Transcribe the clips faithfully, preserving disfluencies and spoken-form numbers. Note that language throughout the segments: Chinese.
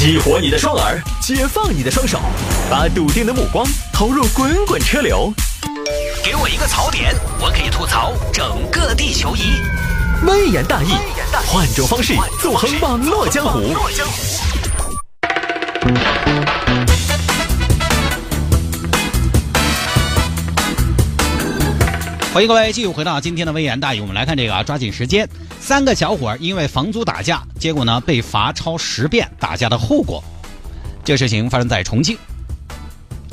激活你的双耳，解放你的双手，把笃定的目光投入滚滚车流。给我一个槽点，我可以吐槽整个地球仪。微言大义，换种方式纵横网络江湖。欢迎各位继续回到今天的微言大义，我们来看这个啊，抓紧时间。三个小伙因为房租打架，结果呢被罚抄十遍打架的后果。这事情发生在重庆，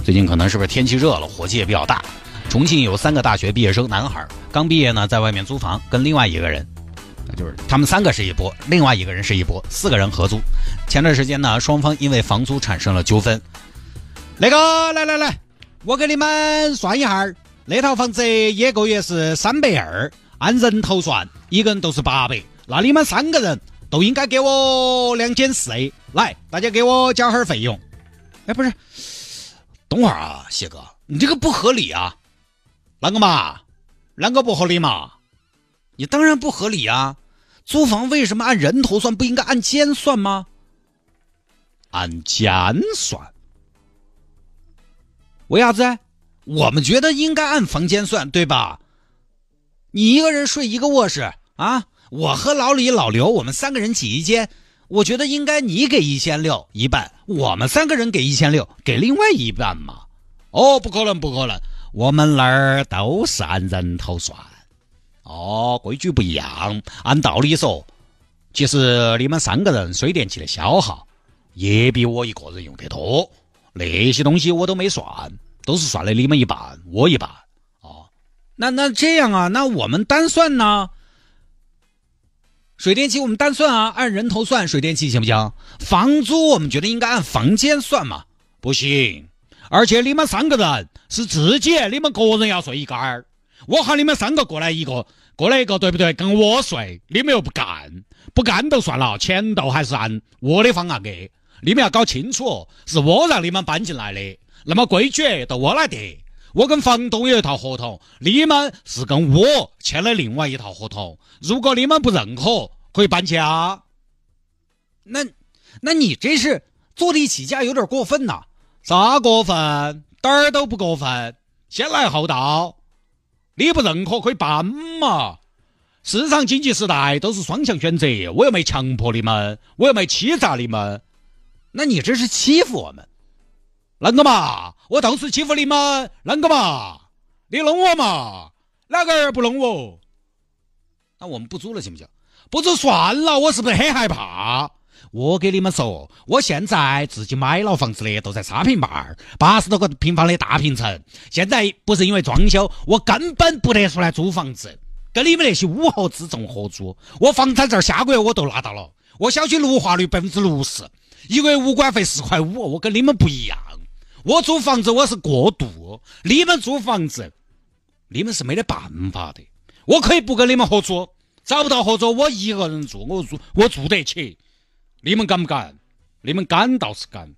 最近可能是不是天气热了，火气也比较大。重庆有三个大学毕业生男孩，刚毕业呢，在外面租房，跟另外一个人，就是他们三个是一波，另外一个人是一波，四个人合租。前段时间呢，双方因为房租产生了纠纷。那个，来来来，我给你们算一下。那套房子一个月是三百二，按人头算，一个人都是八百。那你们三个人都应该给我两千四。来，大家给我交点费用。哎，不是，等会儿啊，谢哥，你这个不合理啊！啷个嘛？啷个不合理嘛？你当然不合理啊！租房为什么按人头算，不应该按间算吗？按间算？为啥子？我们觉得应该按房间算，对吧？你一个人睡一个卧室啊，我和老李老刘我们三个人挤一间，我觉得应该你给一千六一半，我们三个人给一千六，给另外一半嘛。哦，不可能不可能，我们那儿都是按人头算。哦，规矩不一样，按道理说，其实你们三个人水电气的消耗也比我一个人用得多，那些东西我都没算。都是算了你们一把我一把哦，那那这样啊，那我们单算呢？水电气我们单算啊，按人头算水电气行不行？房租我们觉得应该按房间算嘛，不行。而且你们三个人是自己，你们个人要睡一间儿，我喊你们三个过来一个，过来一个对不对？跟我睡，你们又不干，不干都算了，钱都还是按我的方案给，你们要搞清楚，是我让你们搬进来的。那么规矩都我来定，我跟房东有一套合同，你们是跟我签了另外一套合同。如果你们不认可，可以搬家。那，那你这是坐地起价，有点过分呐、啊！啥过分？点儿都不过分，先来后到。你不认可可以搬嘛？市场经济时代都是双向选择，我又没强迫你们，我又没欺诈你们，那你这是欺负我们。啷个嘛？我当时欺负你们，啷个嘛？你弄我嘛？哪个儿不弄我？那我们不租了行不行？不租算了，我是不是很害怕？我给你们说，我现在自己买了房子的都在沙坪坝儿，八十多个平方的大平层。现在不是因为装修，我根本不得出来租房子，跟你们那些乌合之众合租。我房产证下个月我都拿到了，我小区绿化率百分之六十，一个月物管费四块五，我跟你们不一样。我租房子我是过度，你们租房子你们是没得办法的。我可以不跟你们合租，找不到合租我一个人住，我住我住得起。你们敢不敢？你们敢倒是敢，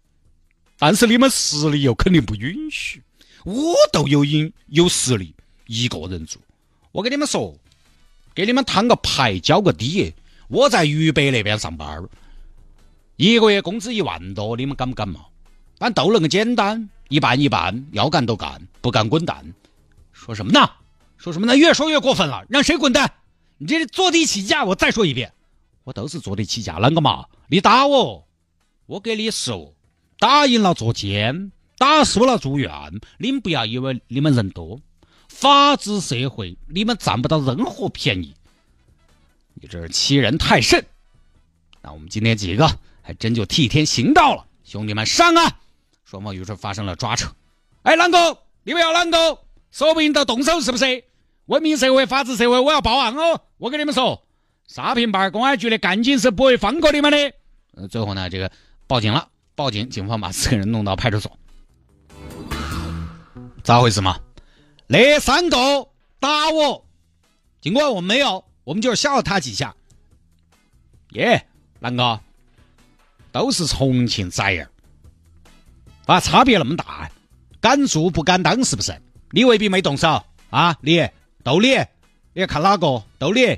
但是你们实力又肯定不允许。我都有因有实力一个人住。我跟你们说，给你们摊个牌交个底，我在渝北那边上班，一个月工资一万多，你们敢不敢嘛？但都那么简单，一半一半，要干都干，不干滚蛋。说什么呢？说什么呢？越说越过分了，让谁滚蛋？你这坐地起价，我再说一遍，我都是坐地起价，啷个嘛？你打我，我给你手，打赢了坐监，打输了住院。你们不要以为你们人多，法治社会你们占不到任何便宜。你这是欺人太甚。那我们今天几个还真就替天行道了，兄弟们上啊！双方于是发生了抓扯。哎，啷个？你们要啷个？说不定到动手是不是？文明社会、法治社会，我要报案哦！我跟你们说，沙坪坝公安局的干警是不会放过你们的。呃，最后呢，这个报警了，报警，警方把四个人弄到派出所。咋回事嘛？那三个打我，警官，我们没有，我们就是笑他几下。耶，啷个？都是重庆崽儿。把差别那么大，敢做不敢当是不是？你未必没动手啊！你斗你，你看哪个斗你？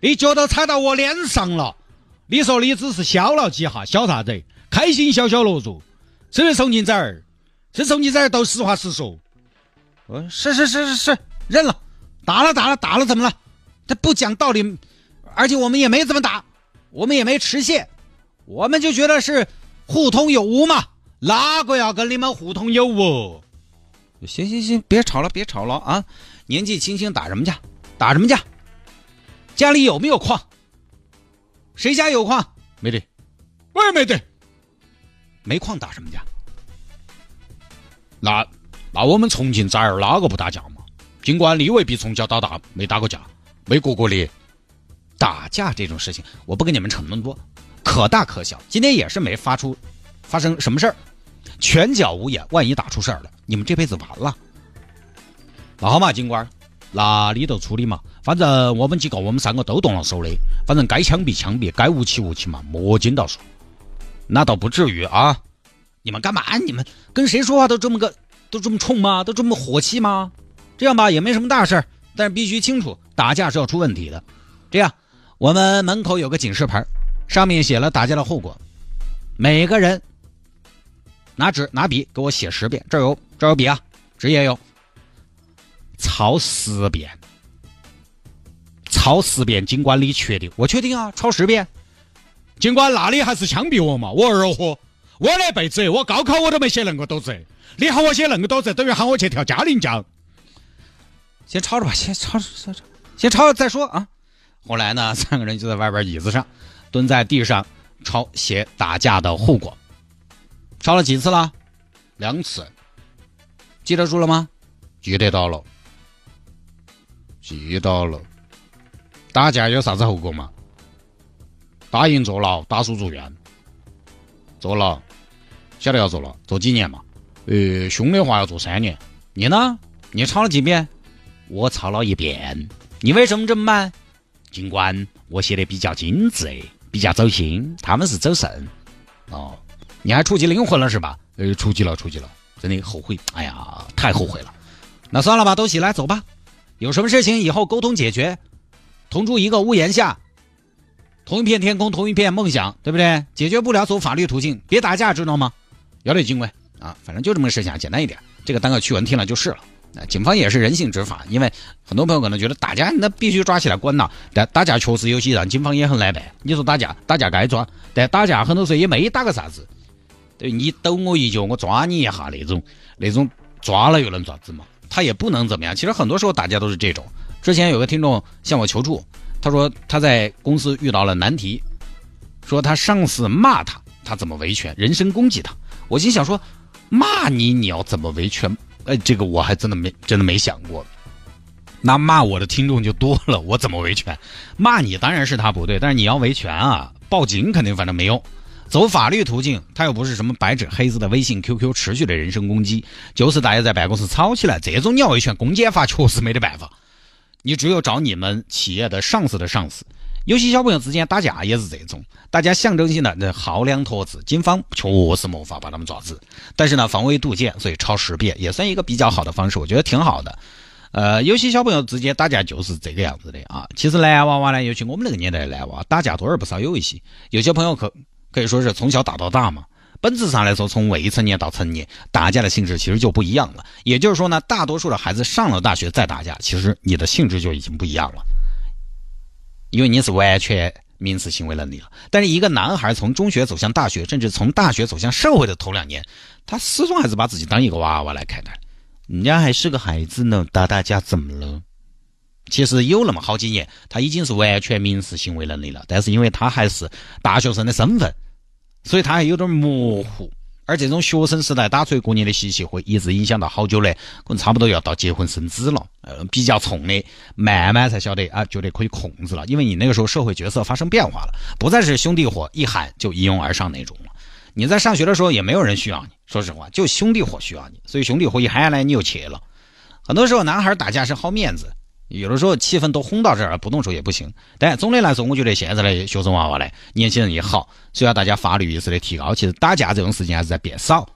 你脚都踩到我脸上了，你你说你只是削了几下，削啥子？开心消消乐嗦，这是重庆崽儿，这重庆崽儿都实话实说。嗯，是是是是是，认了，打了打了打了，怎么了？他不讲道理，而且我们也没怎么打，我们也没持械，我们就觉得是互通有无嘛，哪个要跟你们互通有无？行行行，别吵了别吵了啊！年纪轻轻打什么架？打什么架？家里有没有矿？谁家有矿？没得，我也没得，没矿打什么架？那那我们重庆崽儿哪个不打架嘛？尽管李伟比从小到大没打过架，没过过力。打架这种事情，我不跟你们扯那么多，可大可小。今天也是没发出发生什么事儿，拳脚无眼。万一打出事儿了，你们这辈子完了。那好嘛，警官，那你就处理嘛。反正我们几个，我们三个都动了手的。反正该枪毙枪毙，该武器武器嘛，莫紧到手。那倒不至于啊！你们干嘛？你们跟谁说话都这么个，都这么冲吗？都这么火气吗？这样吧，也没什么大事儿，但是必须清楚，打架是要出问题的。这样，我们门口有个警示牌，上面写了打架的后果。每个人拿纸拿笔给我写十遍，这有这有笔啊，纸也有。抄十遍，抄十遍，警官你确定？我确定啊，抄十遍。警官，那你还是枪毙我嘛？我二货，我那辈子我高考我都没写恁个多字，你喊我写恁个多字，等于喊我去跳嘉陵江。先抄着吧，先抄着，先抄着，先抄着再说啊。后来呢，三个人就在外边椅子上蹲在地上抄写打架的后果。抄了几次了？两次。记得住了吗？记得到了。记到了。打架有啥子后果嘛？打赢坐牢，打输住院。坐牢，晓得要坐牢，坐几年嘛？呃，凶的话要坐三年。你呢？你抄了几遍？我抄了一遍。你为什么这么慢？警官，我写的比较精致，比较走心，他们是走神。哦，你还触及灵魂了是吧？呃，触及了，触及了，真的后悔，哎呀，太后悔了。那算了吧，都起来走吧。有什么事情以后沟通解决，同住一个屋檐下，同一片天空，同一片梦想，对不对？解决不了走法律途径，别打架，知道吗？要得，警官啊，反正就这么个事情啊，简单一点，这个当个趣闻听了就是了。警方也是人性执法，因为很多朋友可能觉得打架那必须抓起来关呐，但打架确实有些让警方也很难办。你说打架，打架该抓，但打架很多时候也没打个啥子，对你抖我一脚，我抓你一下那种，那种抓了又能抓子嘛？他也不能怎么样。其实很多时候打架都是这种。之前有个听众向我求助，他说他在公司遇到了难题，说他上司骂他，他怎么维权，人身攻击他。我心想说，骂你你要怎么维权？哎，这个我还真的没真的没想过。那骂我的听众就多了，我怎么维权？骂你当然是他不对，但是你要维权啊，报警肯定反正没用，走法律途径，他又不是什么白纸黑字的微信 Q Q 持续的人身攻击，就是大家在办公室吵起来，这种要维权公检法确实没得办法，你只有找你们企业的上司的上司。尤其小朋友之间打架也是这种，大家象征性的豪两坨子，警方确实没法把他们抓住，但是呢，防微杜渐，所以抄十遍也算一个比较好的方式，我觉得挺好的。呃，尤其小朋友之间打架就是这个样子的啊。其实男娃娃呢，尤其我们那个年代的男娃打架多而不少有一些，有些朋友可可以说是从小打到大嘛。本质上来说，从未成年到成年，打架的性质其实就不一样了。也就是说呢，大多数的孩子上了大学再打架，其实你的性质就已经不一样了。因为你是完全民事行为能力了，但是一个男孩从中学走向大学，甚至从大学走向社会的头两年，他始终还是把自己当一个娃娃来看待，人家还是个孩子呢，打打架怎么了？其实有那么好几年，他已经是完全民事行为能力了，但是因为他还是大学生的身份，所以他还有点模糊。而这种学生时代打锤过年的习气会一直影响到好久嘞，可能差不多要到结婚生子了，呃，比较冲的，慢慢才晓得啊，觉得可以控制了，因为你那个时候社会角色发生变化了，不再是兄弟伙一喊就一拥而上那种了。你在上学的时候也没有人需要你，说实话，就兄弟伙需要你，所以兄弟伙一喊来你就去了。很多时候男孩打架是好面子，有的时候气氛都轰到这儿不动手也不行，但总的来说我觉得现在的学生娃娃嘞，年轻人也好，虽然大家法律意识的提高，其实打架这种事情还是在变少，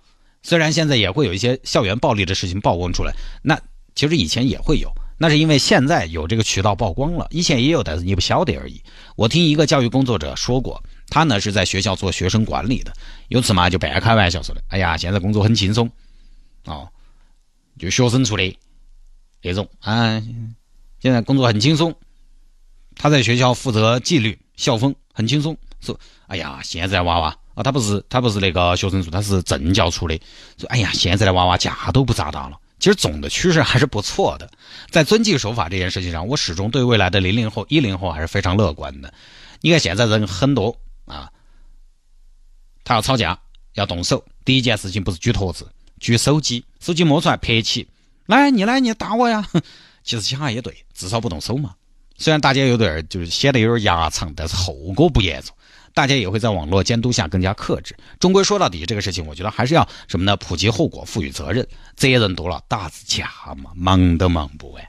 虽然现在也会有一些校园暴力的事情曝光出来，那其实以前也会有，那是因为现在有这个渠道曝光了，以前也有但是你不晓得而已。我听一个教育工作者说过，他呢是在学校做学生管理的，有次嘛就半开玩笑说的，哎呀，现在工作很轻松，哦，就学生出来那种啊，现在工作很轻松。他在学校负责纪律校风，很轻松。说，哎呀，现在娃娃啊，他不是他不是那个学生组，他是政教出来。说，哎呀，现在的娃娃家都不咋大了。其实总的趋势还是不错的。在遵纪守法这件事情上，我始终对未来的零零后、一零后还是非常乐观的。你看现在人很多啊，他要吵架要动手，第一件事情不是举坨子，举手机，手机摸出来拍起，来你来你打我呀！其实想想也对，至少不动手嘛。虽然大家有点就是显得有点牙长，但是后果不严重，大家也会在网络监督下更加克制。终归说到底，这个事情我觉得还是要什么呢？普及后果，赋予责任，责任多了，大字假嘛，忙都忙不完。